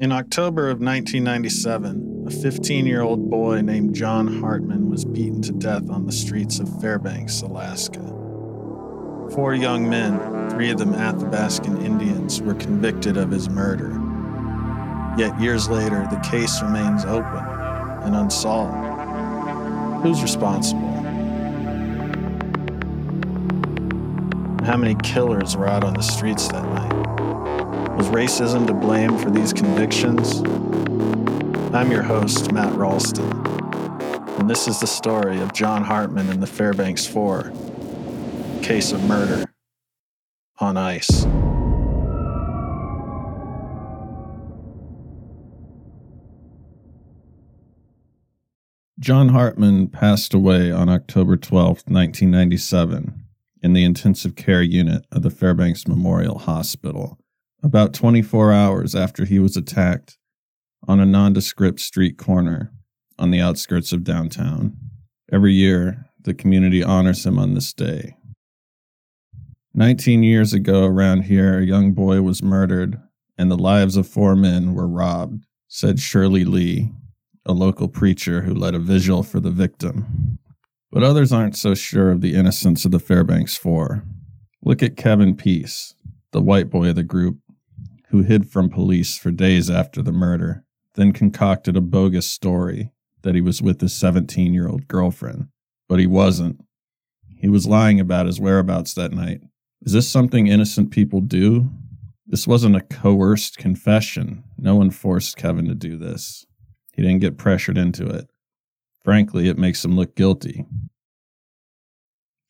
In October of 1997, a 15-year-old boy named John Hartman was beaten to death on the streets of Fairbanks, Alaska. 4 young men, 3 of them Athabascan Indians, were convicted of his murder. Yet years later, the case remains open and unsolved. Who's responsible? How many killers were out on the streets that night? Was racism to blame for these convictions? I'm your host, Matt Ralston, and this is the story of John Hartman and the Fairbanks Four, case of murder on ice. John Hartman passed away on October 12, 1997. In the intensive care unit of the Fairbanks Memorial Hospital, about 24 hours after he was attacked on a nondescript street corner on the outskirts of downtown. Every year, the community honors him on this day. 19 years ago around here, a young boy was murdered and the lives of 4 men were robbed, said Shirley Lee, a local preacher who led a vigil for the victim. But others aren't so sure of the innocence of the Fairbanks Four. Look at Kevin Pease, the white boy of the group, who hid from police for days after the murder, then concocted a bogus story that he was with his 17-year-old girlfriend. But he wasn't. He was lying about his whereabouts that night. Is this something innocent people do? This wasn't a coerced confession. No one forced Kevin to do this. He didn't get pressured into it. Frankly, it makes him look guilty.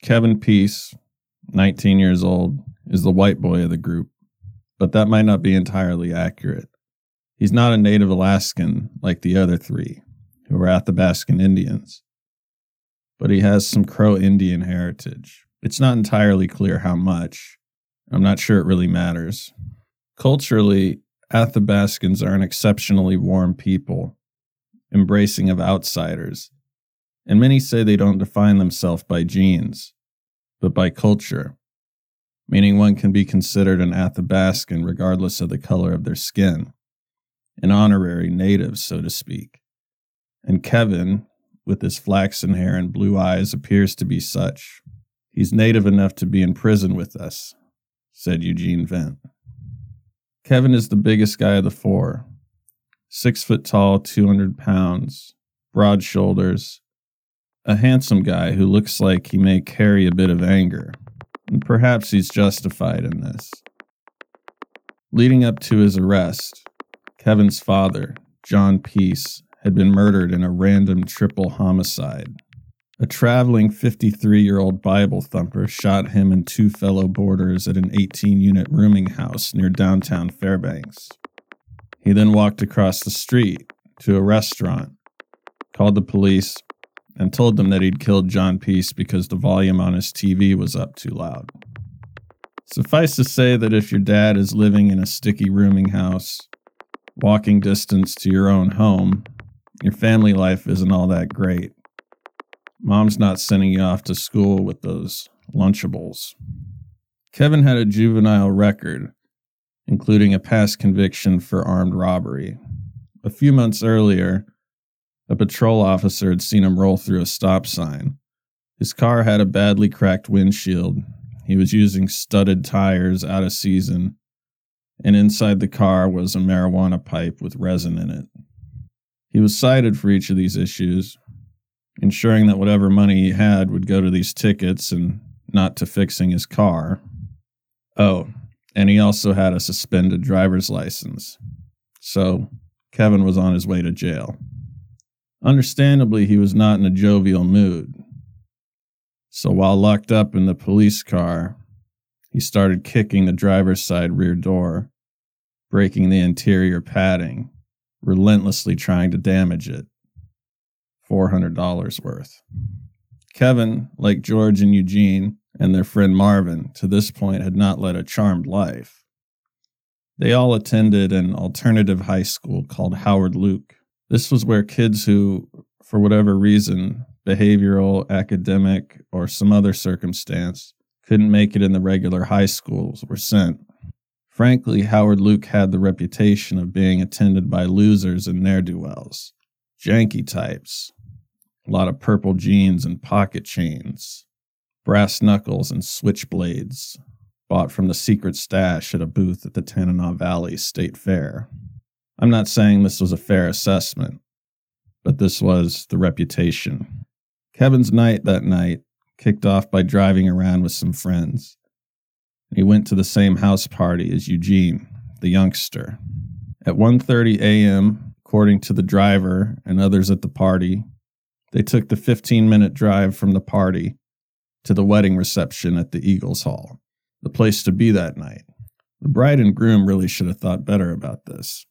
Kevin Pease, 19 years old, is the white boy of the group, but that might not be entirely accurate. He's not a native Alaskan like the other 3, who are Athabascan Indians, but he has some Crow-Indian heritage. It's not entirely clear how much. I'm not sure it really matters. Culturally, Athabascans are an exceptionally warm people, embracing of outsiders, and many say they don't define themselves by genes, but by culture, meaning one can be considered an Athabascan regardless of the color of their skin, an honorary native, so to speak. And Kevin, with his flaxen hair and blue eyes, appears to be such. He's native enough to be in prison with us, said Eugene Vent. Kevin is the biggest guy of the 4. 6 foot tall, 200 pounds, broad shoulders, a handsome guy who looks like he may carry a bit of anger, and perhaps he's justified in this. Leading up to his arrest, Kevin's father, John Pease, had been murdered in a random triple homicide. A traveling 53-year-old Bible thumper shot him and 2 fellow boarders at an 18-unit rooming house near downtown Fairbanks. He then walked across the street to a restaurant, called the police, and told them that he'd killed John Pease because the volume on his TV was up too loud. Suffice to say that if your dad is living in a sticky rooming house, walking distance to your own home, your family life isn't all that great. Mom's not sending you off to school with those Lunchables. Kevin had a juvenile record, including a past conviction for armed robbery. A few months earlier, a patrol officer had seen him roll through a stop sign. His car had a badly cracked windshield. He was using studded tires out of season, and inside the car was a marijuana pipe with resin in it. He was cited for each of these issues, ensuring that whatever money he had would go to these tickets and not to fixing his car. And he also had a suspended driver's license. So, Kevin was on his way to jail. Understandably, he was not in a jovial mood. So while locked up in the police car, he started kicking the driver's side rear door, breaking the interior padding, relentlessly trying to damage it. $400 worth. Kevin, like George and Eugene, and their friend Marvin, to this point, had not led a charmed life. They all attended an alternative high school called Howard Luke. This was where kids who, for whatever reason, behavioral, academic, or some other circumstance, couldn't make it in the regular high schools were sent. Frankly, Howard Luke had the reputation of being attended by losers and ne'er-do-wells, janky types, a lot of purple jeans and pocket chains, brass knuckles and switchblades, bought from the secret stash at a booth at the Tanana Valley State Fair. I'm not saying this was a fair assessment, but this was the reputation. Kevin's night that night kicked off by driving around with some friends. He went to the same house party as Eugene, the youngster. At 1:30 a.m., according to the driver and others at the party, they took the 15-minute drive from the party to the wedding reception at the Eagles Hall, the place to be that night. The bride and groom really should have thought better about this.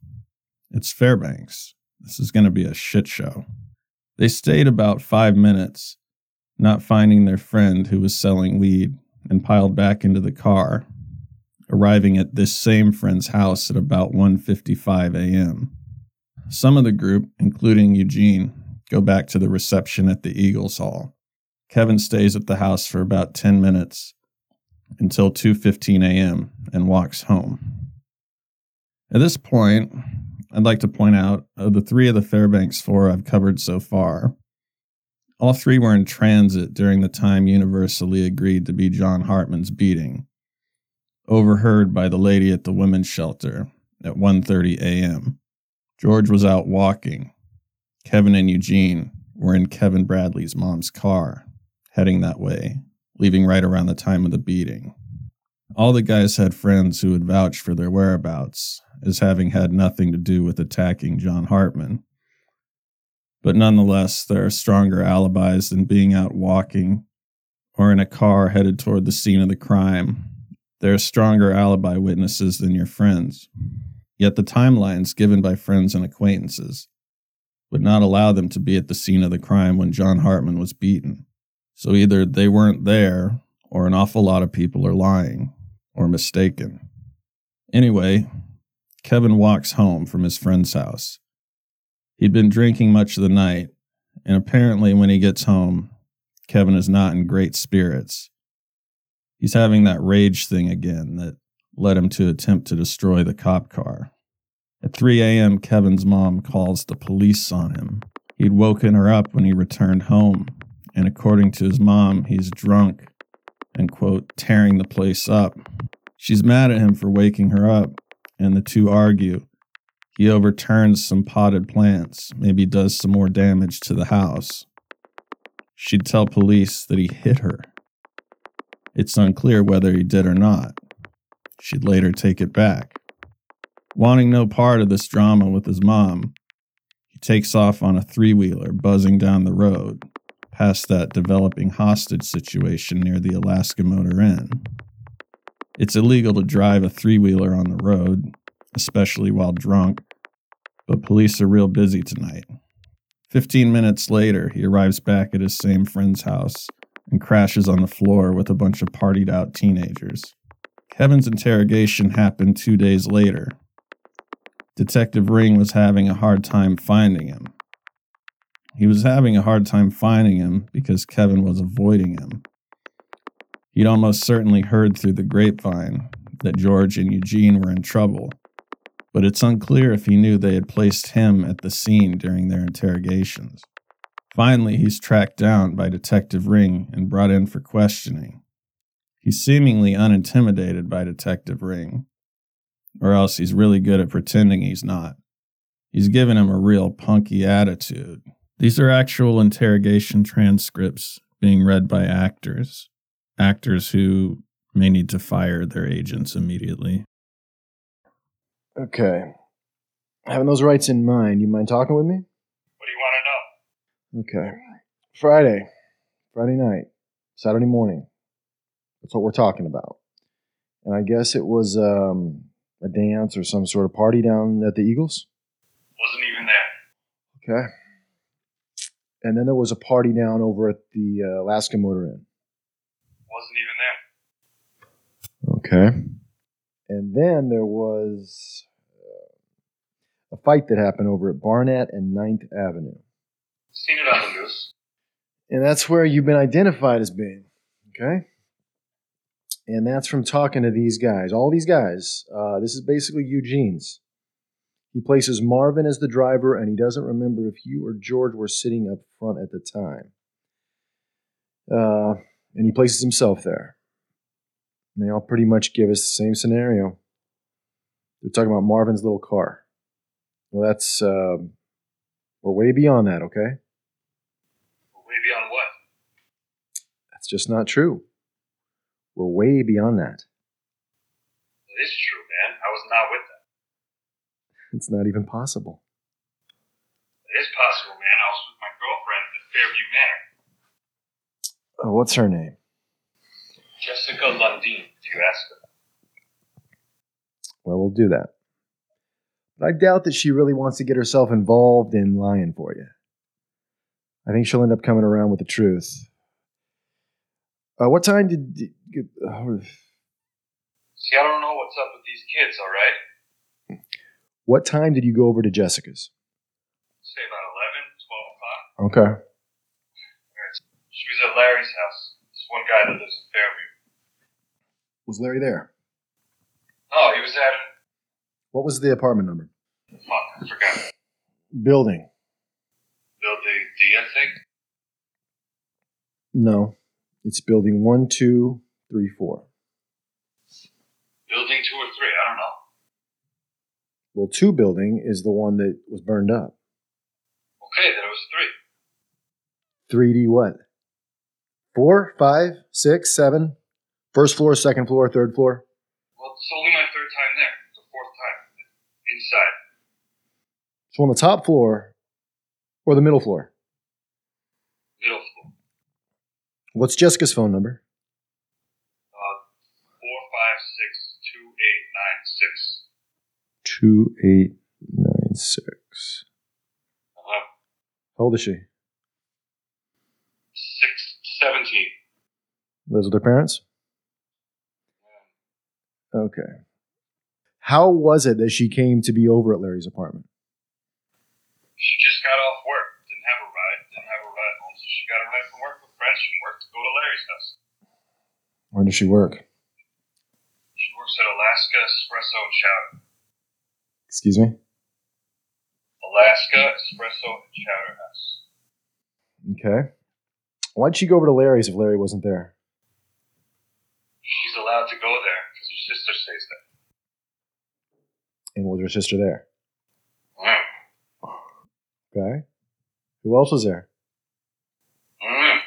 It's Fairbanks. This is going to be a shit show. They stayed about 5 minutes, not finding their friend who was selling weed, and piled back into the car, arriving at this same friend's house at about 1:55 a.m. Some of the group, including Eugene, go back to the reception at the Eagles Hall. Kevin stays at the house for about 10 minutes until 2:15 a.m. and walks home. At this point, I'd like to point out, of the three of the Fairbanks Four I've covered so far, all three were in transit during the time universally agreed to be John Hartman's beating, overheard by the lady at the women's shelter at 1:30 a.m. George was out walking. Kevin and Eugene were in Kevin Bradley's mom's car, heading that way, leaving right around the time of the beating. All the guys had friends who would vouch for their whereabouts as having had nothing to do with attacking John Hartman. But nonetheless, there are stronger alibis than being out walking or in a car headed toward the scene of the crime. There are stronger alibi witnesses than your friends. Yet the timelines given by friends and acquaintances would not allow them to be at the scene of the crime when John Hartman was beaten. So either they weren't there, or an awful lot of people are lying or mistaken. Anyway, Kevin walks home from his friend's house. He'd been drinking much of the night, and apparently when he gets home, Kevin is not in great spirits. He's having that rage thing again that led him to attempt to destroy the cop car. At 3 a.m., Kevin's mom calls the police on him. He'd woken her up when he returned home, and according to his mom, he's drunk and, quote, tearing the place up. She's mad at him for waking her up, and the two argue. He overturns some potted plants, maybe does some more damage to the house. She'd tell police that he hit her. It's unclear whether he did or not. She'd later take it back. Wanting no part of this drama with his mom, he takes off on a three-wheeler buzzing down the road, past that developing hostage situation near the Alaska Motor Inn. It's illegal to drive a three-wheeler on the road, especially while drunk, but police are real busy tonight. 15 minutes later, he arrives back at his same friend's house and crashes on the floor with a bunch of partied-out teenagers. Kevin's interrogation happened 2 days later. Detective Ring was having a hard time finding him. He was having a hard time finding him because Kevin was avoiding him. He'd almost certainly heard through the grapevine that George and Eugene were in trouble, but it's unclear if he knew they had placed him at the scene during their interrogations. Finally, he's tracked down by Detective Ring and brought in for questioning. He's seemingly unintimidated by Detective Ring, or else he's really good at pretending he's not. He's given him a real punky attitude. These are actual interrogation transcripts being read by actors. Actors who may need to fire their agents immediately. Okay. Having those rights in mind, you mind talking with me? What do you want to know? Okay. Friday night. Saturday morning. That's what we're talking about. And I guess it was a dance or some sort of party down at the Eagles? Wasn't even there. Okay. And then there was a party down over at the Alaska Motor Inn. Wasn't even there. Okay. And then there was a fight that happened over at Barnett and 9th Avenue. Seen it on the news. And that's where you've been identified as being, okay? and that's from talking to these guys, all these guys. This is basically Eugene's. He places Marvin as the driver, and he doesn't remember if you or George were sitting up front at the time. And he places himself there. And they all pretty much give us the same scenario. They're talking about Marvin's little car. Well, that's, we're way beyond that, okay? We're way beyond what? That's just not true. We're way beyond that. It is true, man. I was not with that. It's not even possible. It is possible, man. I was with my girlfriend at Fairview Manor. Oh, what's her name? Jessica Lundine, if you ask her. Well, we'll do that. But I doubt that she really wants to get herself involved in lying for you. I think she'll end up coming around with the truth. What time did... See, I don't know what's up with these kids, all right? What time did you go over to Jessica's? Say about 11, 12 o'clock. Okay. She was at Larry's house. This one guy that lives in Fairview. Was Larry there? Oh, he was at... What was the apartment number? Fuck, I forgot. Building. Building D, I think? No. It's building 1234. Building 2 or 3, I don't know. Well, 2 building is the one that was burned up. Okay, then it was 3. 3D what? 4, 5, 6, 7. First floor, second floor, third floor. Well, it's only my third time there. It's the fourth time. Inside. So on the top floor or the middle floor? Middle floor. What's Jessica's phone number? 456-2896. 2896. Uh-huh. How old is she? 17. Those are their parents? Yeah. Okay. How was it that she came to be over at Larry's apartment? She just got off work. Didn't have a ride home, so she got a ride from work with friends from work to go to Larry's house. Where does she work? She works at Alaska Espresso and Chowder. Excuse me? Alaska Espresso and Chowder House. Okay. Why'd she go over to Larry's if Larry wasn't there? She's allowed to go there because her sister stays there. And was her sister there? Mm. Okay. Who else was there? Mm.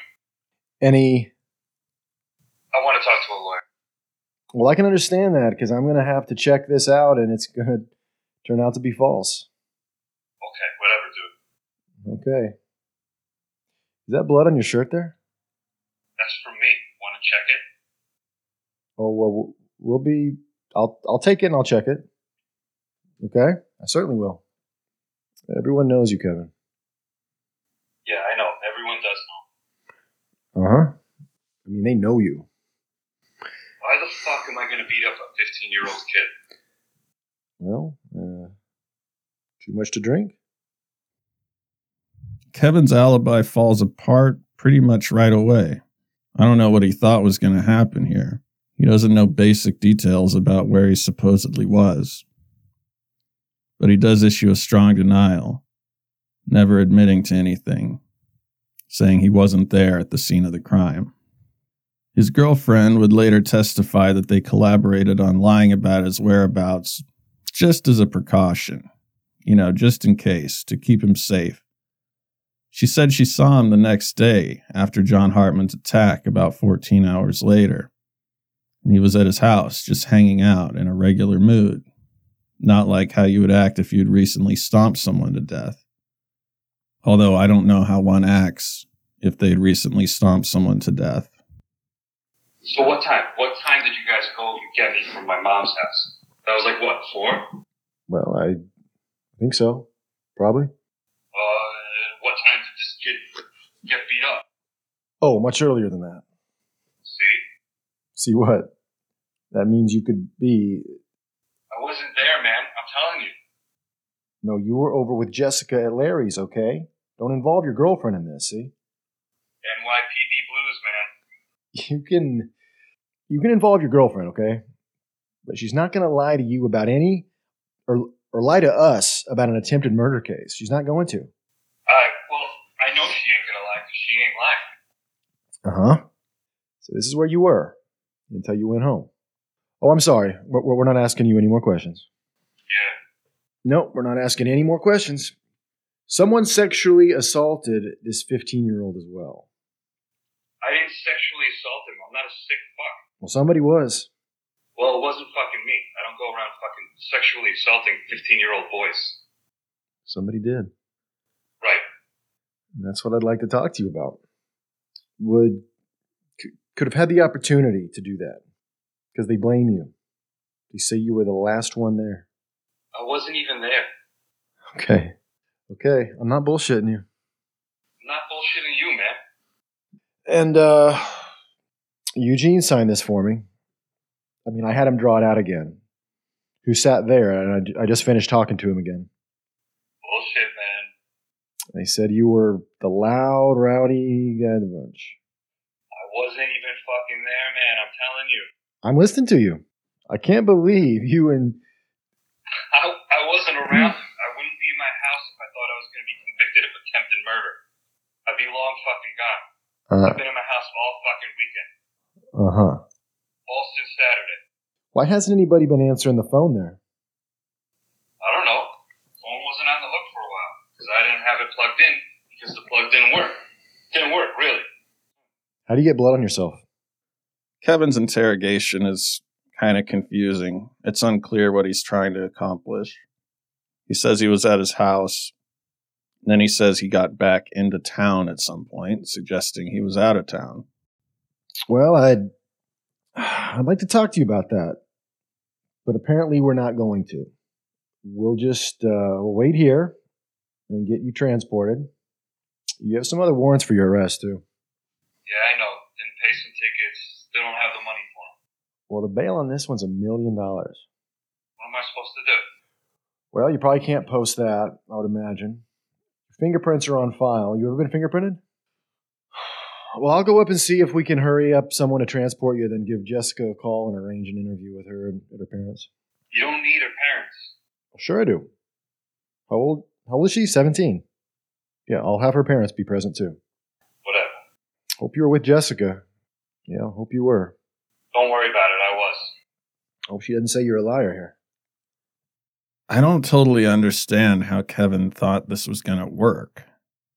Any? I want to talk to a lawyer. Well, I can understand that because I'm going to have to check this out and it's going to turn out to be false. Okay, whatever, dude. Okay. Is that blood on your shirt there? That's from me. Want to check it? Oh, well, we'll be... I'll take it and I'll check it. Okay? I certainly will. Everyone knows you, Kevin. Yeah, I know. Everyone does know. Uh-huh. I mean, they know you. Why the fuck am I going to beat up a 15-year-old kid? Well, too much to drink? Kevin's alibi falls apart pretty much right away. I don't know what he thought was going to happen here. He doesn't know basic details about where he supposedly was. But he does issue a strong denial, never admitting to anything, saying he wasn't there at the scene of the crime. His girlfriend would later testify that they collaborated on lying about his whereabouts just as a precaution, just in case, to keep him safe. She said she saw him the next day after John Hartman's attack about 14 hours later, and he was at his house just hanging out in a regular mood, not like how you would act if you'd recently stomped someone to death. Although I don't know how one acts if they'd recently stomped someone to death. So what time did you guys go and get me from my mom's house? That was like, what, 4? Well, I think so, probably. What time did this kid get beat up? Oh, much earlier than that. See? See what? That means you could be... I wasn't there, man. I'm telling you. No, you were over with Jessica at Larry's, okay? Don't involve your girlfriend in this, see? NYPD Blues, man. You can... you can involve your girlfriend, okay? But she's not going to lie to you about any, or lie to us about an attempted murder case. She's not going to. Well, I know she ain't going to lie because she ain't lying. Uh-huh. So this is where you were until you went home. Oh, I'm sorry. We're not asking you any more questions. Yeah. No, we're not asking any more questions. Someone sexually assaulted this 15-year-old as well. I didn't sexually assault him. I'm not a sick fuck. Well, somebody was. Well, it wasn't fucking me. I don't go around fucking sexually assaulting 15-year-old boys. Somebody did. Right. And that's what I'd like to talk to you about. Could have had the opportunity to do that. Because they blame you. They say you were the last one there. I wasn't even there. Okay. Okay. I'm not bullshitting you. I'm not bullshitting you, man. And Eugene signed this for me. I mean, I had him draw it out again. Who sat there, and I just finished talking to him again. Bullshit, man. They said you were the loud, rowdy guy of the bunch. I wasn't even fucking there, man. I'm telling you. I'm listening to you. I can't believe you and... I wasn't around. I wouldn't be in my house if I thought I was going to be convicted of attempted murder. I'd be long fucking gone. I've been in my house all fucking weekend. Uh-huh. All since Saturday. Why hasn't anybody been answering the phone there? I don't know. The phone wasn't on the hook for a while because I didn't have it plugged in because the plug didn't work. Didn't work, really. How do you get blood on yourself? Kevin's interrogation is kind of confusing. It's unclear what he's trying to accomplish. He says he was at his house. Then he says he got back into town at some point, suggesting he was out of town. Well, I'd like to talk to you about that, but apparently we're not going to. We'll just we'll wait here and get you transported. You have some other warrants for your arrest, too. Yeah, I know. Didn't pay some tickets. They don't have the money for them. Well, the bail on this one's $1 million. What am I supposed to do? Well, you probably can't post that, I would imagine. Fingerprints are on file. You ever been fingerprinted? Well, I'll go up and see if we can hurry up someone to transport you, then give Jessica a call and arrange an interview with her and her parents. You don't need her parents. Well, sure I do. How old is she? 17. Yeah, I'll have her parents be present too. Whatever. Hope you were with Jessica. Yeah, hope you were. Don't worry about it. I was. Hope she doesn't say you're a liar here. I don't totally understand how Kevin thought this was going to work.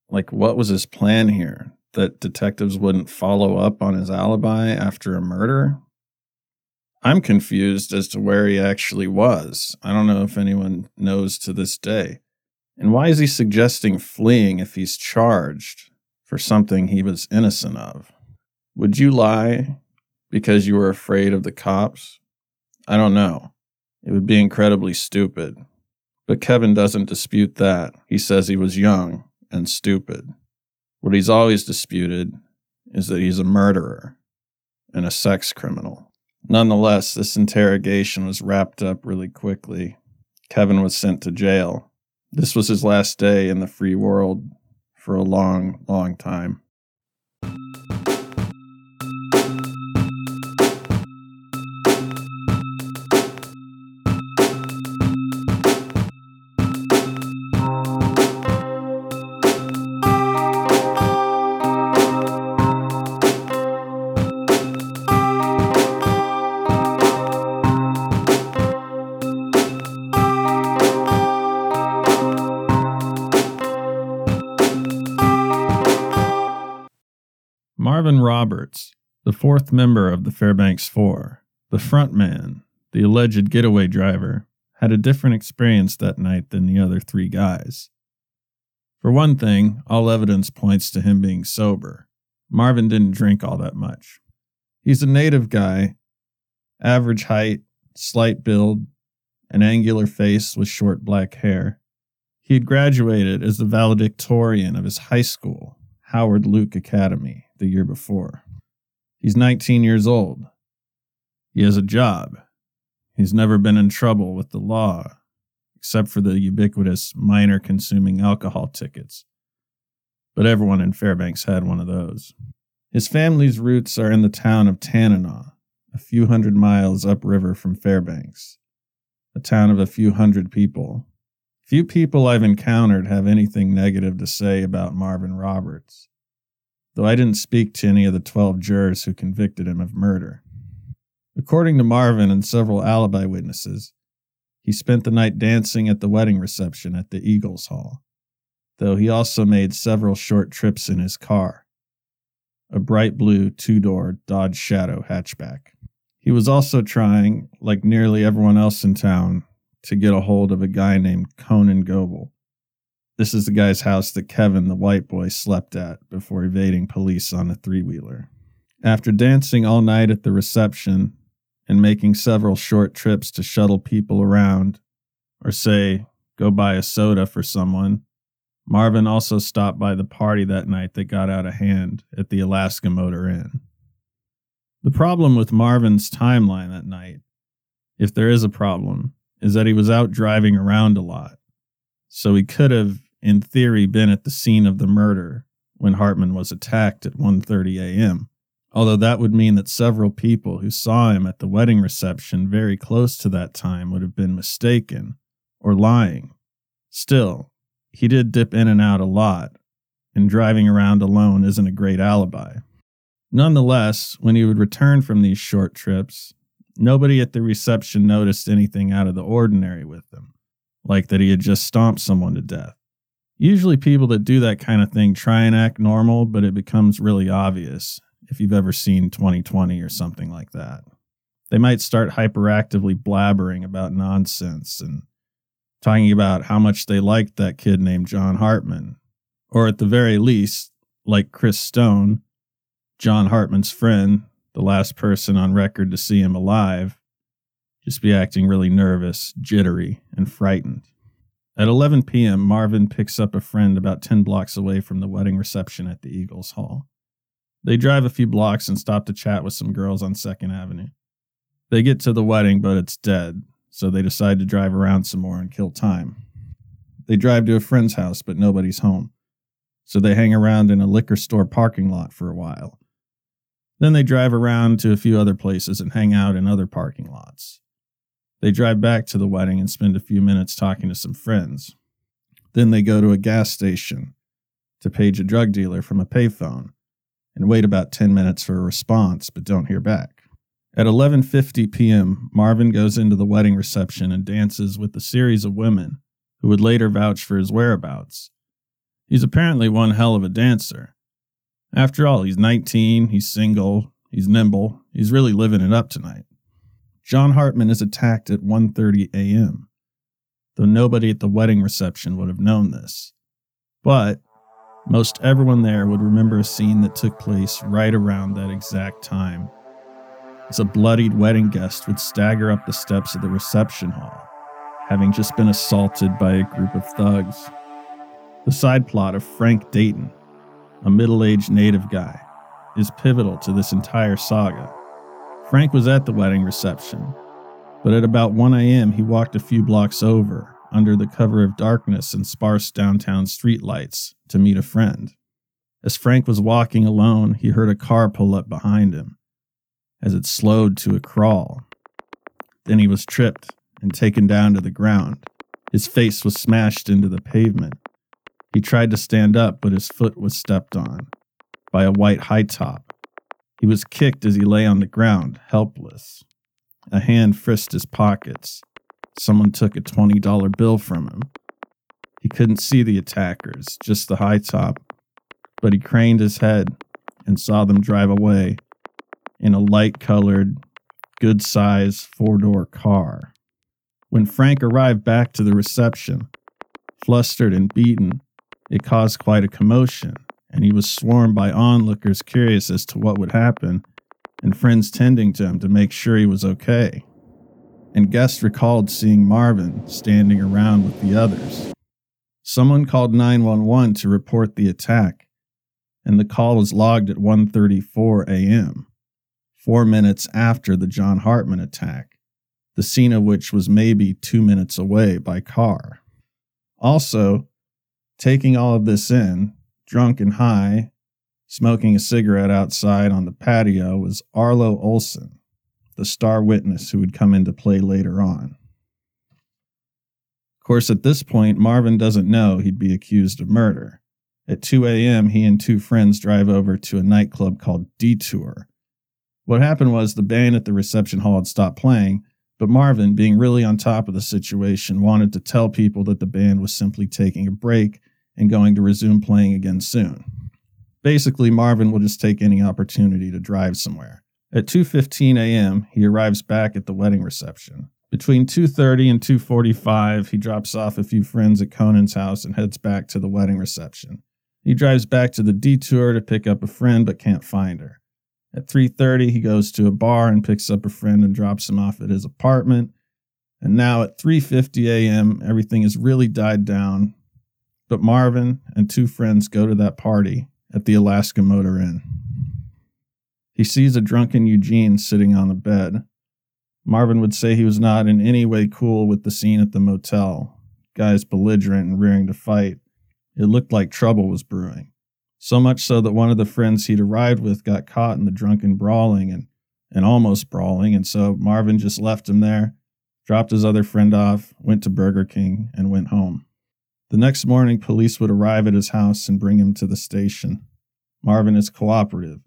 Like, what was his plan here? That detectives wouldn't follow up on his alibi after a murder? I'm confused as to where he actually was. I don't know if anyone knows to this day. And why is he suggesting fleeing if he's charged for something he was innocent of? Would you lie because you were afraid of the cops? I don't know. It would be incredibly stupid. But Kevin doesn't dispute that. He says he was young and stupid. What he's always disputed is that he's a murderer and a sex criminal. Nonetheless, this interrogation was wrapped up really quickly. Kevin was sent to jail. This was his last day in the free world for a long, long time. Marvin Roberts, the fourth member of the Fairbanks Four, the frontman, the alleged getaway driver, had a different experience that night than the other three guys. For one thing, all evidence points to him being sober. Marvin didn't drink all that much. He's a native guy, average height, slight build, an angular face with short black hair. He had graduated as the valedictorian of his high school, Howard Luke Academy, the year before. He's 19 years old. He has a job. He's never been in trouble with the law, except for the ubiquitous minor consuming alcohol tickets. But everyone in Fairbanks had one of those. His family's roots are in the town of Tanana, a few hundred miles upriver from Fairbanks, a town of a few hundred people. Few people I've encountered have anything negative to say about Marvin Roberts, though I didn't speak to any of the 12 jurors who convicted him of murder. According to Marvin and several alibi witnesses, he spent the night dancing at the wedding reception at the Eagles Hall, though he also made several short trips in his car, a bright blue 2-door Dodge Shadow hatchback. He was also trying, like nearly everyone else in town, to get a hold of a guy named Conan Gobel. This is the guy's house that Kevin, the white boy, slept at before evading police on a 3-wheeler. After dancing all night at the reception and making several short trips to shuttle people around, or say, go buy a soda for someone, Marvin also stopped by the party that night that got out of hand at the Alaska Motor Inn. The problem with Marvin's timeline that night, if there is a problem, is that he was out driving around a lot, so he could have, in theory, been at the scene of the murder when Hartman was attacked at 1:30 a.m., although that would mean that several people who saw him at the wedding reception very close to that time would have been mistaken or lying. Still, he did dip in and out a lot, and driving around alone isn't a great alibi. Nonetheless, when he would return from these short trips, nobody at the reception noticed anything out of the ordinary with him, like that he had just stomped someone to death. Usually people that do that kind of thing try and act normal, but it becomes really obvious. If you've ever seen 20/20 or something like that, they might start hyperactively blabbering about nonsense and talking about how much they liked that kid named John Hartman, or at the very least, like Chris Stone, John Hartman's friend, the last person on record to see him alive, just be acting really nervous, jittery, and frightened. At 11 p.m., Marvin picks up a friend about 10 blocks away from the wedding reception at the Eagles Hall. They drive a few blocks and stop to chat with some girls on 2nd Avenue. They get to the wedding, but it's dead, so they decide to drive around some more and kill time. They drive to a friend's house, but nobody's home, so they hang around in a liquor store parking lot for a while. Then they drive around to a few other places and hang out in other parking lots. They drive back to the wedding and spend a few minutes talking to some friends. Then they go to a gas station to page a drug dealer from a payphone, and wait about 10 minutes for a response, but don't hear back. At 11:50 p.m., Marvin goes into the wedding reception and dances with a series of women who would later vouch for his whereabouts. He's apparently one hell of a dancer. After all, he's 19, he's single, he's nimble, he's really living it up tonight. John Hartman is attacked at 1:30 a.m., though nobody at the wedding reception would have known this. But most everyone there would remember a scene that took place right around that exact time, as a bloodied wedding guest would stagger up the steps of the reception hall, having just been assaulted by a group of thugs. The side plot of Frank Dayton, a middle-aged native guy, is pivotal to this entire saga. Frank was at the wedding reception, but at about 1 a.m. he walked a few blocks over, under the cover of darkness and sparse downtown streetlights, to meet a friend. As Frank was walking alone, he heard a car pull up behind him as it slowed to a crawl. Then he was tripped and taken down to the ground. His face was smashed into the pavement. He tried to stand up, but his foot was stepped on by a white high top. He was kicked as he lay on the ground, helpless. A hand frisked his pockets. Someone took a $20 bill from him. He couldn't see the attackers, just the high top, but he craned his head and saw them drive away in a light-colored, good-sized four-door car. When Frank arrived back to the reception, flustered and beaten, it caused quite a commotion, and he was swarmed by onlookers curious as to what would happen and friends tending to him to make sure he was okay. And guests recalled seeing Marvin standing around with the others. Someone called 911 to report the attack, and the call was logged at 1:34 a.m., 4 minutes after the John Hartman attack, the scene of which was maybe 2 minutes away by car. Also, taking all of this in, drunk and high, smoking a cigarette outside on the patio, was Arlo Olson, the star witness who would come into play later on. Of course, at this point, Marvin doesn't know he'd be accused of murder. At 2 a.m., he and two friends drive over to a nightclub called Detour. What happened was the band at the reception hall had stopped playing, but Marvin, being really on top of the situation, wanted to tell people that the band was simply taking a break and going to resume playing again soon. Basically, Marvin will just take any opportunity to drive somewhere. At 2:15 a.m., he arrives back at the wedding reception. Between 2:30 and 2:45, he drops off a few friends at Conan's house and heads back to the wedding reception. He drives back to the Detour to pick up a friend but can't find her. At 3:30, he goes to a bar and picks up a friend and drops him off at his apartment. And now at 3:50 a.m., everything has really died down, but Marvin and two friends go to that party at the Alaska Motor Inn. He sees a drunken Eugene sitting on the bed. Marvin would say he was not in any way cool with the scene at the motel. Guys belligerent and rearing to fight. It looked like trouble was brewing. So much so that one of the friends he'd arrived with got caught in the drunken brawling and almost brawling, and so Marvin just left him there, dropped his other friend off, went to Burger King, and went home. The next morning, police would arrive at his house and bring him to the station. Marvin is cooperative.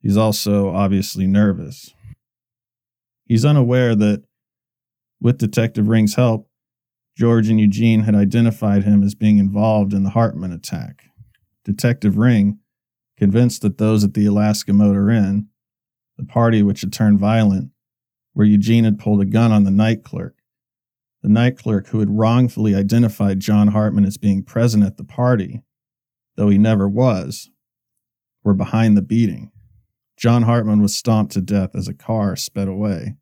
He's also obviously nervous. He's unaware that, with Detective Ring's help, George and Eugene had identified him as being involved in the Hartman attack. Detective Ring, convinced that those at the Alaska Motor Inn, the party which had turned violent, where Eugene had pulled a gun on the night clerk who had wrongfully identified John Hartman as being present at the party, though he never was, were behind the beating. John Hartman was stomped to death as a car sped away.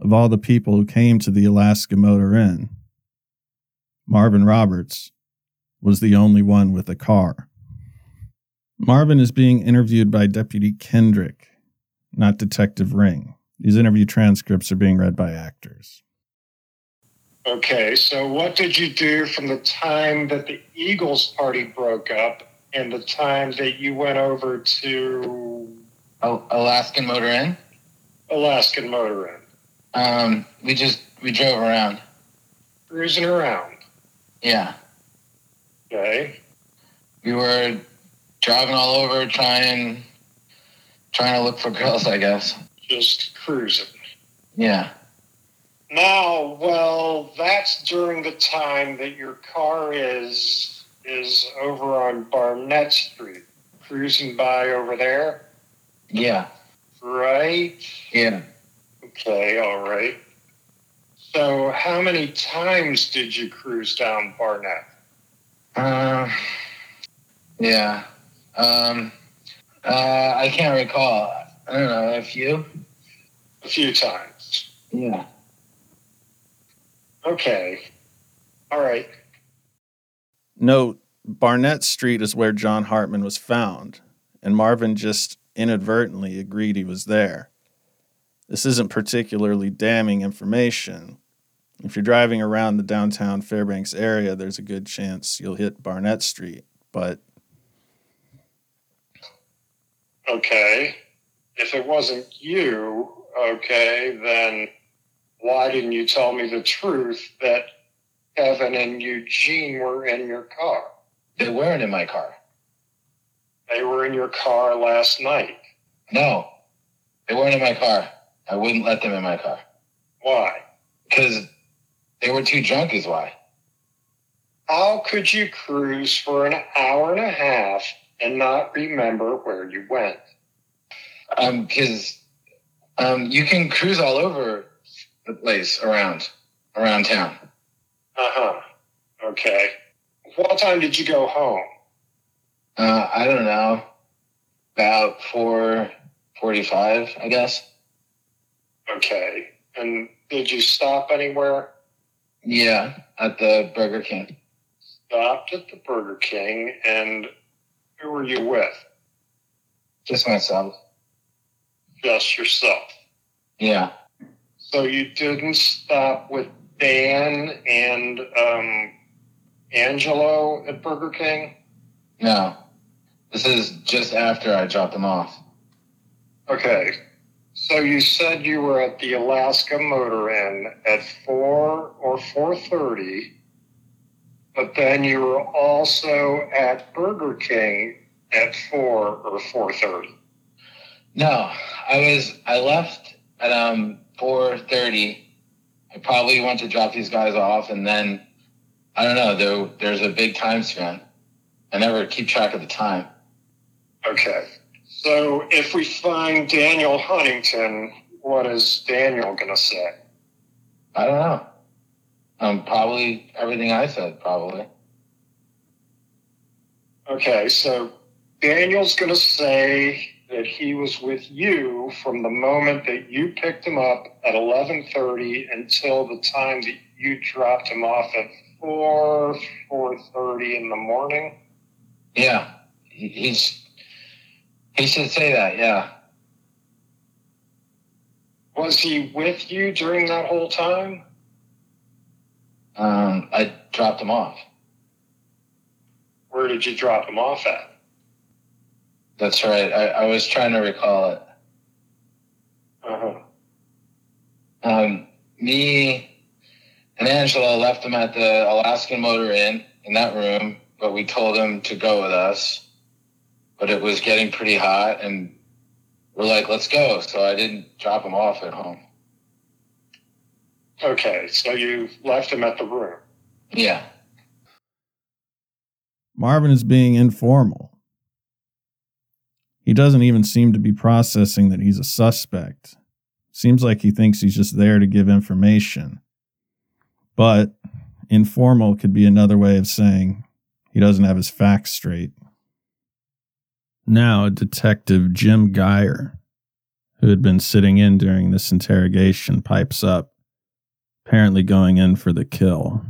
Of all the people who came to the Alaska Motor Inn, Marvin Roberts was the only one with a car. Marvin is being interviewed by Deputy Kendrick, not Detective Ring. These interview transcripts are being read by actors. Okay, so what did you do from the time that the Eagles party broke up and the time that you went over to... Alaskan Motor Inn? Alaskan Motor Inn. We drove around. Cruising around? Yeah. Okay. We were... driving all over, trying to look for girls, I guess. Just cruising. Yeah. Now, well, that's during the time that your car is over on Barnett Street, cruising by over there? Yeah. Right? Yeah. Okay, all right. So how many times did you cruise down Barnett? Yeah. I can't recall. I don't know, a few? A few times. Yeah. Okay. All right. Note, Barnett Street is where John Hartman was found, and Marvin just inadvertently agreed he was there. This isn't particularly damning information. If you're driving around the downtown Fairbanks area, there's a good chance you'll hit Barnett Street, but... Okay, if it wasn't you, okay, then why didn't you tell me the truth that Kevin and Eugene were in your car? They weren't in my car. They were in your car last night. No, they weren't in my car. I wouldn't let them in my car. Why? Because they were too drunk is why. How could you cruise for an hour and a half and not remember where you went? Because you can cruise all over the place around town. Uh-huh. Okay. What time did you go home? I don't know. About 4:45, I guess. Okay. And did you stop anywhere? Yeah, at the Burger King. Stopped at the Burger King and... who were you with? Just myself. Just yourself? Yeah. So you didn't stop with Dan and Angelo at Burger King? No. This is just after I dropped them off. Okay. So you said you were at the Alaska Motor Inn at 4 or 4:30, but then you were also at Burger King at 4 or 4:30. No, I left at 4:30. I probably went to drop these guys off, and then I don't know. There's a big time span. I never keep track of the time. Okay. So if we find Daniel Huntington, what is Daniel going to say? I don't know. Probably everything I said, probably. Okay, so Daniel's going to say that he was with you from the moment that you picked him up at 11:30 until the time that you dropped him off at 4:30 in the morning? Yeah, he should say that, yeah. Was he with you during that whole time? I dropped him off. Where did you drop him off at? That's right. I was trying to recall it. Uh-huh. Me and Angela left him at the Alaska Motor Inn in that room, but we told him to go with us. But it was getting pretty hot, and we're like, let's go. So I didn't drop him off at home. Okay, so you left him at the room. Yeah. Marvin is being informal. He doesn't even seem to be processing that he's a suspect. Seems like he thinks he's just there to give information. But informal could be another way of saying he doesn't have his facts straight. Now, Detective Jim Geyer, who had been sitting in during this interrogation, pipes up, apparently going in for the kill.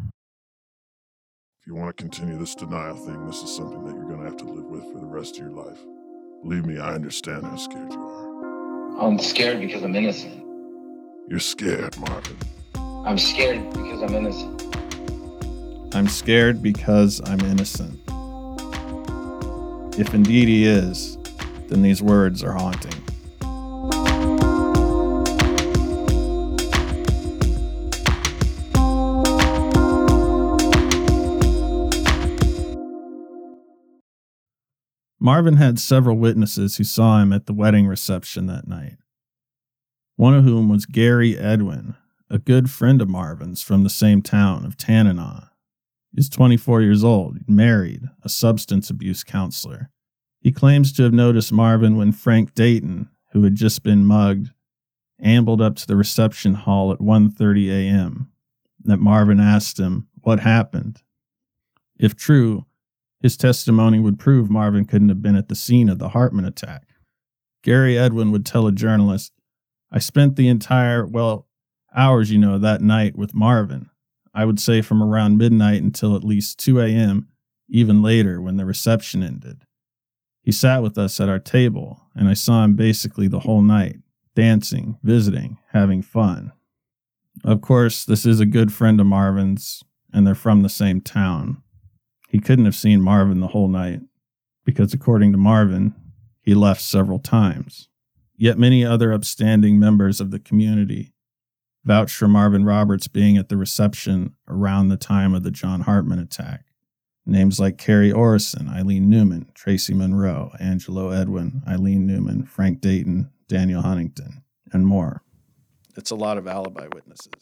If you want to continue this denial thing, this is something that you're going to have to live with for the rest of your life. Believe me, I understand how scared you are. I'm scared because I'm innocent. You're scared, Marvin. I'm scared because I'm innocent. I'm scared because I'm innocent. If indeed he is, then these words are haunting. Marvin had several witnesses who saw him at the wedding reception that night, one of whom was Gary Edwin, a good friend of Marvin's from the same town of Tanana. He's 24 years old, married, a substance abuse counselor. He claims to have noticed Marvin when Frank Dayton, who had just been mugged, ambled up to the reception hall at 1:30 a.m. That Marvin asked him what happened. If true, his testimony would prove Marvin couldn't have been at the scene of the Hartman attack. Gary Edwin would tell a journalist, I spent the entire, hours, that night with Marvin. I would say from around midnight until at least 2 a.m., even later when the reception ended. He sat with us at our table, and I saw him basically the whole night, dancing, visiting, having fun. Of course, this is a good friend of Marvin's, and they're from the same town. He couldn't have seen Marvin the whole night, because according to Marvin, he left several times. Yet many other upstanding members of the community vouched for Marvin Roberts being at the reception around the time of the John Hartman attack. Names like Carrie Orison, Eileen Newman, Tracy Monroe, Angelo Edwin, Eileen Newman, Frank Dayton, Daniel Huntington, and more. It's a lot of alibi witnesses.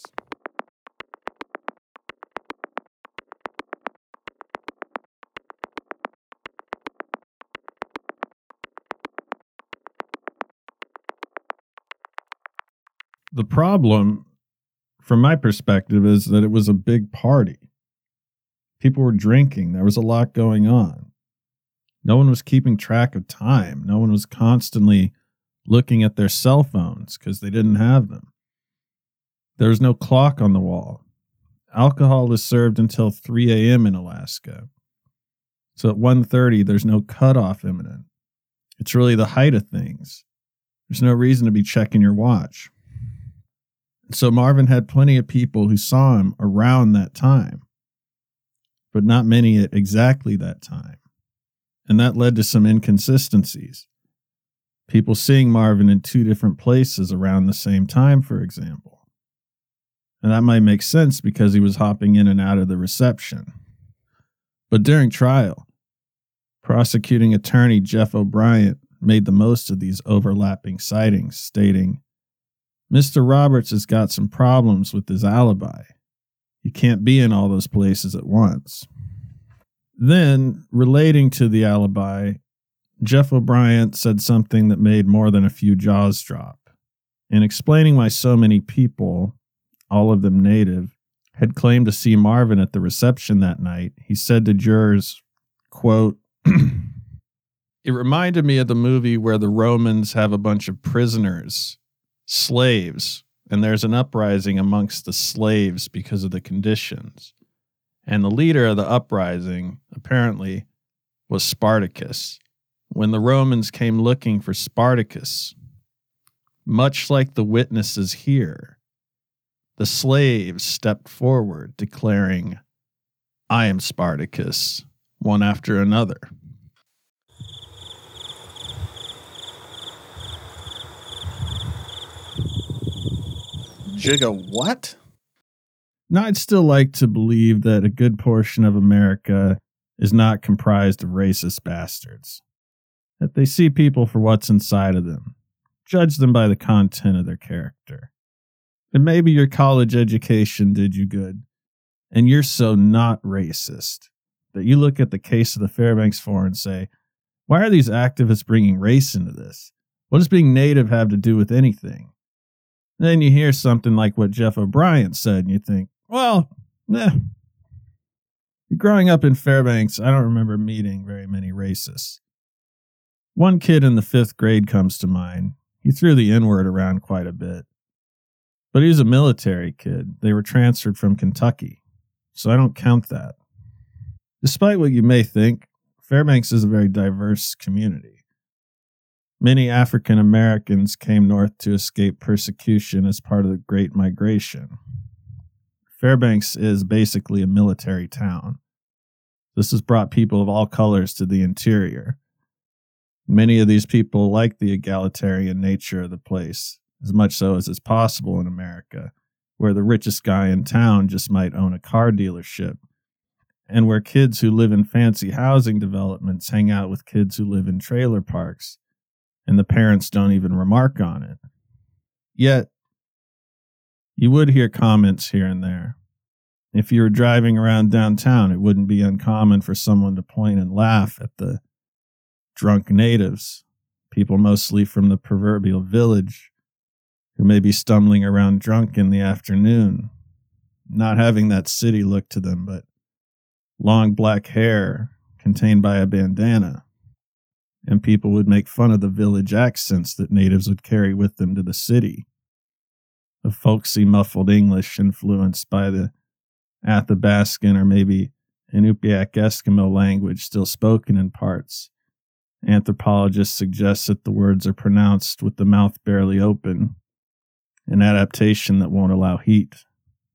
The problem, from my perspective, is that it was a big party. People were drinking. There was a lot going on. No one was keeping track of time. No one was constantly looking at their cell phones because they didn't have them. There was no clock on the wall. Alcohol is served until 3 a.m. in Alaska. So at 1:30, there's no cutoff imminent. It's really the height of things. There's no reason to be checking your watch. So Marvin had plenty of people who saw him around that time, but not many at exactly that time. And that led to some inconsistencies. People seeing Marvin in two different places around the same time, for example. And that might make sense because he was hopping in and out of the reception. But during trial, prosecuting attorney Jeff O'Brien made the most of these overlapping sightings, stating, Mr. Roberts has got some problems with his alibi. He can't be in all those places at once. Then, relating to the alibi, Jeff O'Brien said something that made more than a few jaws drop. In explaining why so many people, all of them Native, had claimed to see Marvin at the reception that night, he said to jurors, quote, It reminded me of the movie where the Romans have a bunch of prisoners, slaves, and there's an uprising amongst the slaves because of the conditions. And the leader of the uprising, apparently, was Spartacus. When the Romans came looking for Spartacus, much like the witnesses here, the slaves stepped forward, declaring, I am Spartacus, one after another. Jigga what? Now, I'd still like to believe that a good portion of America is not comprised of racist bastards. That they see people for what's inside of them, judge them by the content of their character. And maybe your college education did you good, and you're so not racist that you look at the case of the Fairbanks Four and say, why are these activists bringing race into this? What does being Native have to do with anything? And then you hear something like what Jeff O'Brien said, and you think, well, Growing up in Fairbanks, I don't remember meeting very many racists. One kid in the 5th grade comes to mind. He threw the N-word around quite a bit. But he was a military kid. They were transferred from Kentucky. So I don't count that. Despite what you may think, Fairbanks is a very diverse community. Many African Americans came north to escape persecution as part of the Great Migration. Fairbanks is basically a military town. This has brought people of all colors to the interior. Many of these people like the egalitarian nature of the place, as much so as is possible in America, where the richest guy in town just might own a car dealership, and where kids who live in fancy housing developments hang out with kids who live in trailer parks, and the parents don't even remark on it. Yet, you would hear comments here and there. If you were driving around downtown, it wouldn't be uncommon for someone to point and laugh at the drunk natives, people mostly from the proverbial village, who may be stumbling around drunk in the afternoon, not having that city look to them, but long black hair contained by a bandana. And people would make fun of the village accents that natives would carry with them to the city, the folksy muffled English influenced by the Athabascan or maybe Inupiaq Eskimo language still spoken in parts. Anthropologists suggest that the words are pronounced with the mouth barely open, an adaptation that won't allow heat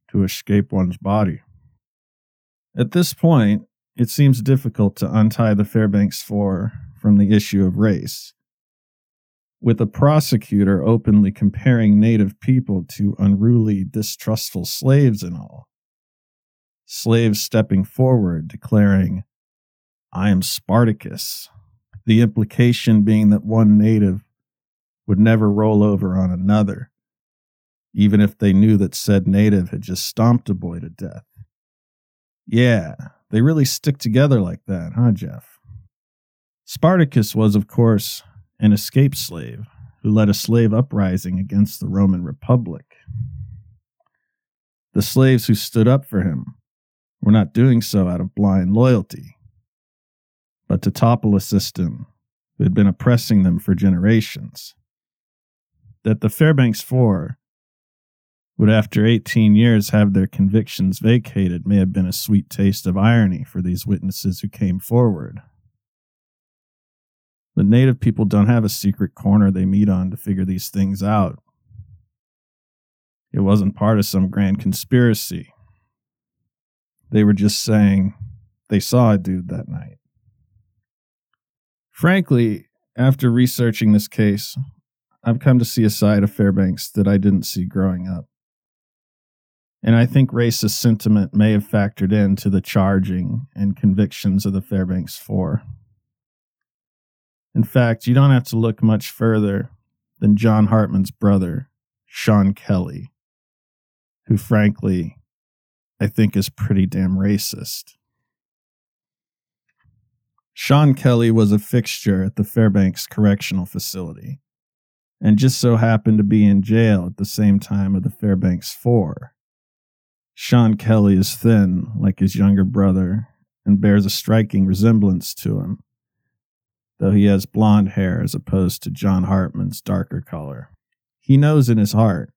to escape one's body. At this point, it seems difficult to untie the Fairbanks Four from the issue of race, with a prosecutor openly comparing Native people to unruly, distrustful slaves and all. Slaves stepping forward, declaring, I am Spartacus. The implication being that one Native would never roll over on another, even if they knew that said Native had just stomped a boy to death. Yeah, they really stick together like that, huh, Jeff? Spartacus was, of course, an escaped slave who led a slave uprising against the Roman Republic. The slaves who stood up for him were not doing so out of blind loyalty, but to topple a system that had been oppressing them for generations. That the Fairbanks Four would, after 18 years, have their convictions vacated may have been a sweet taste of irony for these witnesses who came forward. But Native people don't have a secret corner they meet on to figure these things out. It wasn't part of some grand conspiracy. They were just saying they saw a dude that night. Frankly, After researching this case, I've come to see a side of Fairbanks that I didn't see growing up. And I think racist sentiment may have factored into the charging and convictions of the Fairbanks Four. In fact, you don't have to look much further than John Hartman's brother, Sean Kelly, who frankly, I think is pretty damn racist. Sean Kelly was a fixture at the Fairbanks Correctional Facility and just so happened to be in jail at the same time of the Fairbanks Four. Sean Kelly is thin, like his younger brother, and bears a striking resemblance to him, though he has blonde hair as opposed to John Hartman's darker color. He knows in his heart,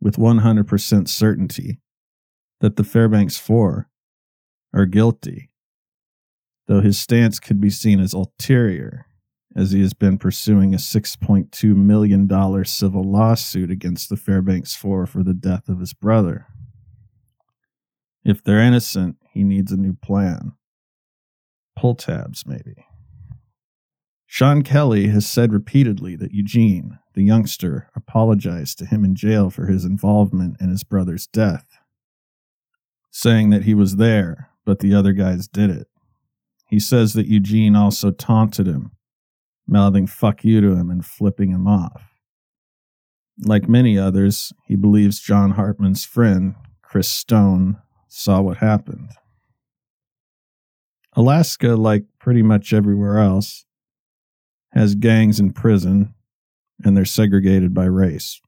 with 100% certainty, that the Fairbanks Four are guilty, though his stance could be seen as ulterior, as he has been pursuing a $6.2 million civil lawsuit against the Fairbanks Four for the death of his brother. If they're innocent, he needs a new plan. Pull tabs, maybe. Sean Kelly has said repeatedly that Eugene, the youngster, apologized to him in jail for his involvement in his brother's death, saying that he was there, but the other guys did it. He says that Eugene also taunted him, mouthing fuck you to him and flipping him off. Like many others, he believes John Hartman's friend, Chris Stone, saw what happened. Alaska, like pretty much everywhere else, has gangs in prison, and they're segregated by race.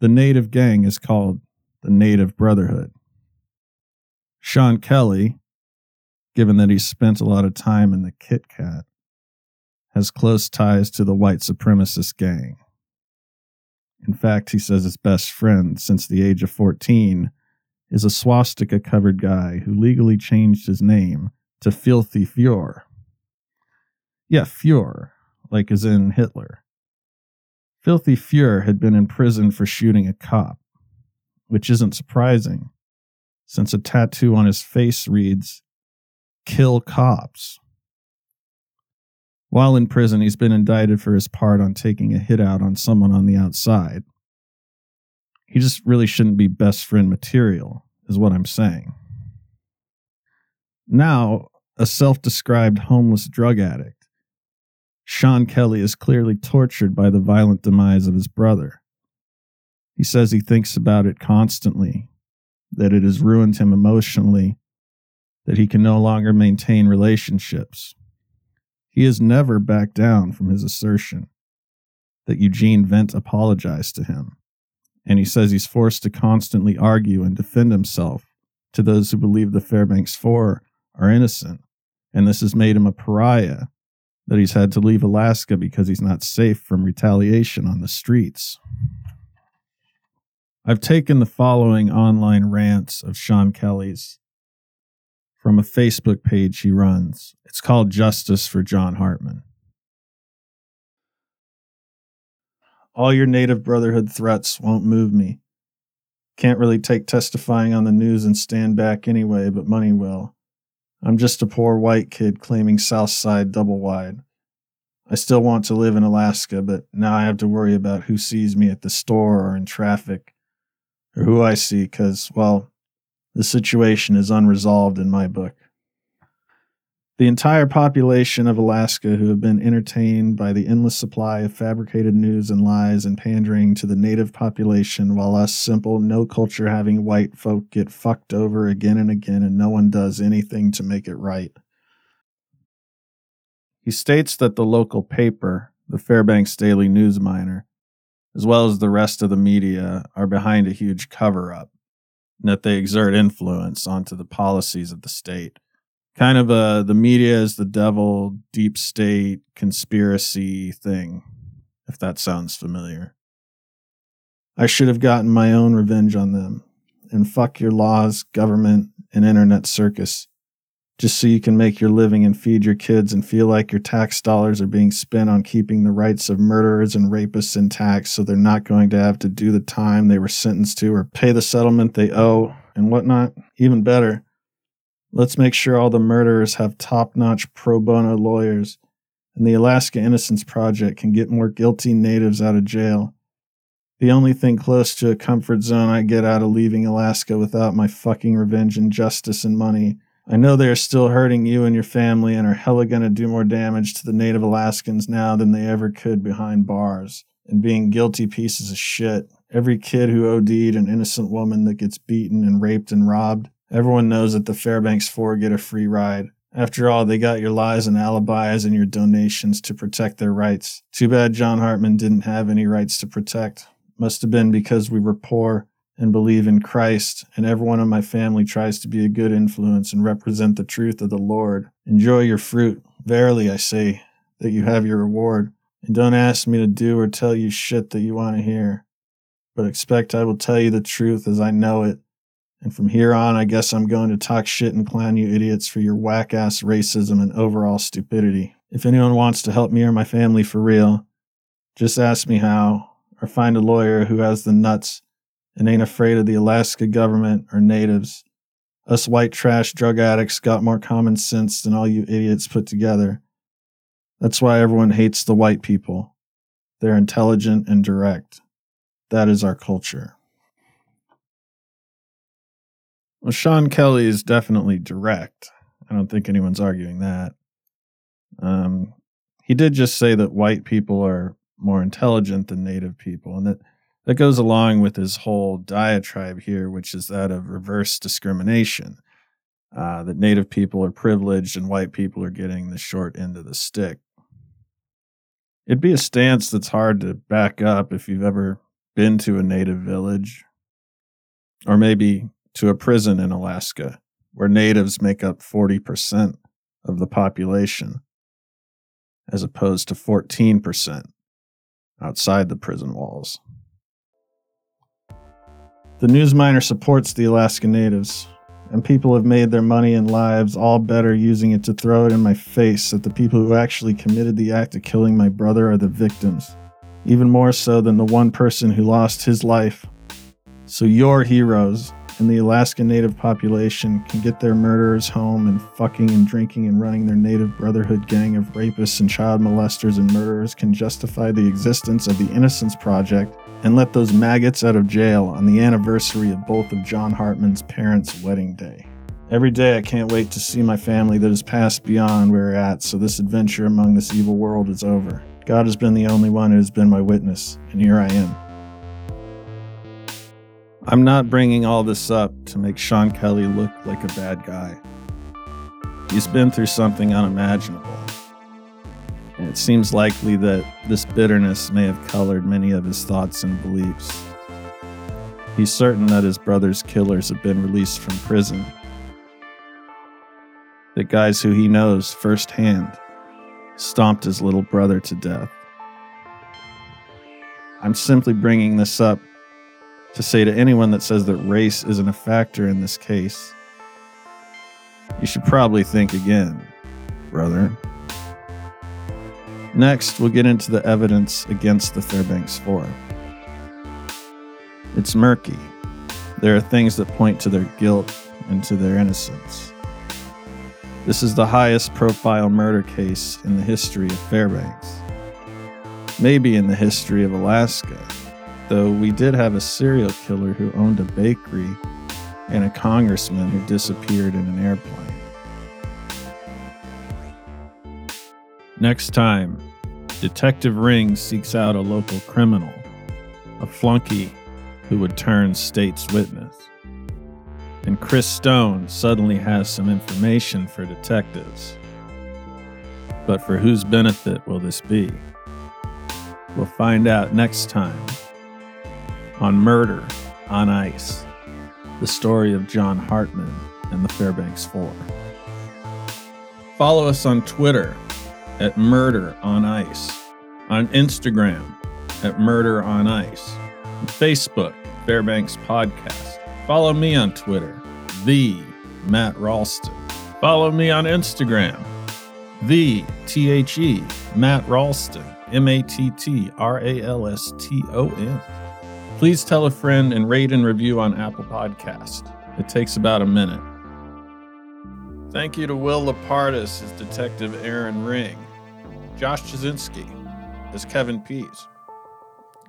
The Native gang is called the Native Brotherhood. Sean Kelly, given that he spent a lot of time in the Kit Kat, has close ties to the white supremacist gang. In fact, he says his best friend since the age of 14 is a swastika-covered guy who legally changed his name to Filthy Führ. Yeah, Führer, like as in Hitler. Filthy Führ had been in prison for shooting a cop, which isn't surprising, since a tattoo on his face reads, "Kill cops." While in prison, he's been indicted for his part on taking a hit out on someone on the outside. He just really shouldn't be best friend material, is what I'm saying. Now, a self-described homeless drug addict, Sean Kelly is clearly tortured by the violent demise of his brother. He says he thinks about it constantly, that it has ruined him emotionally, that he can no longer maintain relationships. He has never backed down from his assertion that Eugene Vent apologized to him, and he says he's forced to constantly argue and defend himself to those who believe the Fairbanks Four are innocent, and this has made him a pariah, that he's had to leave Alaska because he's not safe from retaliation on the streets. I've taken the following online rants of Sean Kelly's from a Facebook page he runs. It's called Justice for John Hartman. All your Native Brotherhood threats won't move me. Can't really take testifying on the news and stand back anyway, but money will. I'm just a poor white kid claiming South Side double wide. I still want to live in Alaska, but now I have to worry about who sees me at the store or in traffic, or who I see, because, well, the situation is unresolved in my book. The entire population of Alaska who have been entertained by the endless supply of fabricated news and lies and pandering to the native population, while us simple, no-culture-having white folk get fucked over again and again and no one does anything to make it right. He states that the local paper, the Fairbanks Daily News Miner, as well as the rest of the media, are behind a huge cover-up, and that they exert influence onto the policies of the state. Kind of a the media is the devil, deep state, conspiracy thing, if that sounds familiar. I should have gotten my own revenge on them. And fuck your laws, government, and internet circus, just so you can make your living and feed your kids and feel like your tax dollars are being spent on keeping the rights of murderers and rapists intact so they're not going to have to do the time they were sentenced to or pay the settlement they owe and whatnot. Even better, let's make sure all the murderers have top-notch pro bono lawyers and the Alaska Innocence Project can get more guilty natives out of jail. The only thing close to a comfort zone I get out of leaving Alaska without my fucking revenge and justice and money. I know they are still hurting you and your family and are hella gonna do more damage to the native Alaskans now than they ever could behind bars and being guilty pieces of shit. Every kid who OD'd, an innocent woman that gets beaten and raped and robbed, everyone knows that the Fairbanks Four get a free ride. After all, they got your lies and alibis and your donations to protect their rights. Too bad John Hartman didn't have any rights to protect. Must have been because we were poor and believe in Christ, and everyone in my family tries to be a good influence and represent the truth of the Lord. Enjoy your fruit. Verily, I say, that you have your reward. And don't ask me to do or tell you shit that you want to hear. But expect I will tell you the truth as I know it. And from here on, I guess I'm going to talk shit and clown you idiots for your whack-ass racism and overall stupidity. If anyone wants to help me or my family for real, just ask me how, or find a lawyer who has the nuts and ain't afraid of the Alaska government or natives. Us white trash drug addicts got more common sense than all you idiots put together. That's why everyone hates the white people. They're intelligent and direct. That is our culture. Well, Sean Kelly is definitely direct. I don't think anyone's arguing that. He did just say that white people are more intelligent than native people, and that goes along with his whole diatribe here, which is that of reverse discrimination, that native people are privileged and white people are getting the short end of the stick. It'd be a stance that's hard to back up if you've ever been to a native village, or maybe to a prison in Alaska, where natives make up 40% of the population, as opposed to 14% outside the prison walls. The Newsminer supports the Alaska natives, and people have made their money and lives all better using it to throw it in my face that the people who actually committed the act of killing my brother are the victims, even more so than the one person who lost his life. So your heroes and the Alaska native population can get their murderers home and fucking and drinking and running their native brotherhood gang of rapists and child molesters and murderers can justify the existence of the Innocence Project and let those maggots out of jail on the anniversary of both of John Hartman's parents' wedding day. Every day I can't wait to see my family that has passed beyond where we're at, so this adventure among this evil world is over. God has been the only one who has been my witness, and here I am. I'm not bringing all this up to make Sean Kelly look like a bad guy. He's been through something unimaginable, and it seems likely that this bitterness may have colored many of his thoughts and beliefs. He's certain that his brother's killers have been released from prison, that guys who he knows firsthand stomped his little brother to death. I'm simply bringing this up to say to anyone that says that race isn't a factor in this case, you should probably think again, brother. Next, we'll get into the evidence against the Fairbanks Four. It's murky. There are things that point to their guilt and to their innocence. This is the highest profile murder case in the history of Fairbanks. Maybe in the history of Alaska. Though we did have a serial killer who owned a bakery and a congressman who disappeared in an airplane. Next time, Detective Ring seeks out a local criminal, a flunky who would turn state's witness. And Chris Stone suddenly has some information for detectives. But for whose benefit will this be? We'll find out next time. On Murder on Ice, the story of John Hartman and the Fairbanks Four. Follow us on Twitter at Murder on Ice, on Instagram at Murder on Ice, Facebook, Fairbanks Podcast. Follow me on Twitter, The Matt Ralston. Follow me on Instagram, The THE Matt Ralston, MATT RALSTON. Please tell a friend and rate and review on Apple Podcasts. It takes about a minute. Thank you to Will Lepartis as Detective Aaron Ring, Josh Jasinski as Kevin Pease,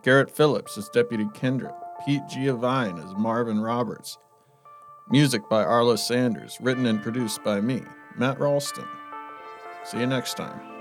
Garrett Phillips as Deputy Kendrick, Pete Giovine as Marvin Roberts. Music by Arlo Sanders, written and produced by me, Matt Ralston. See you next time.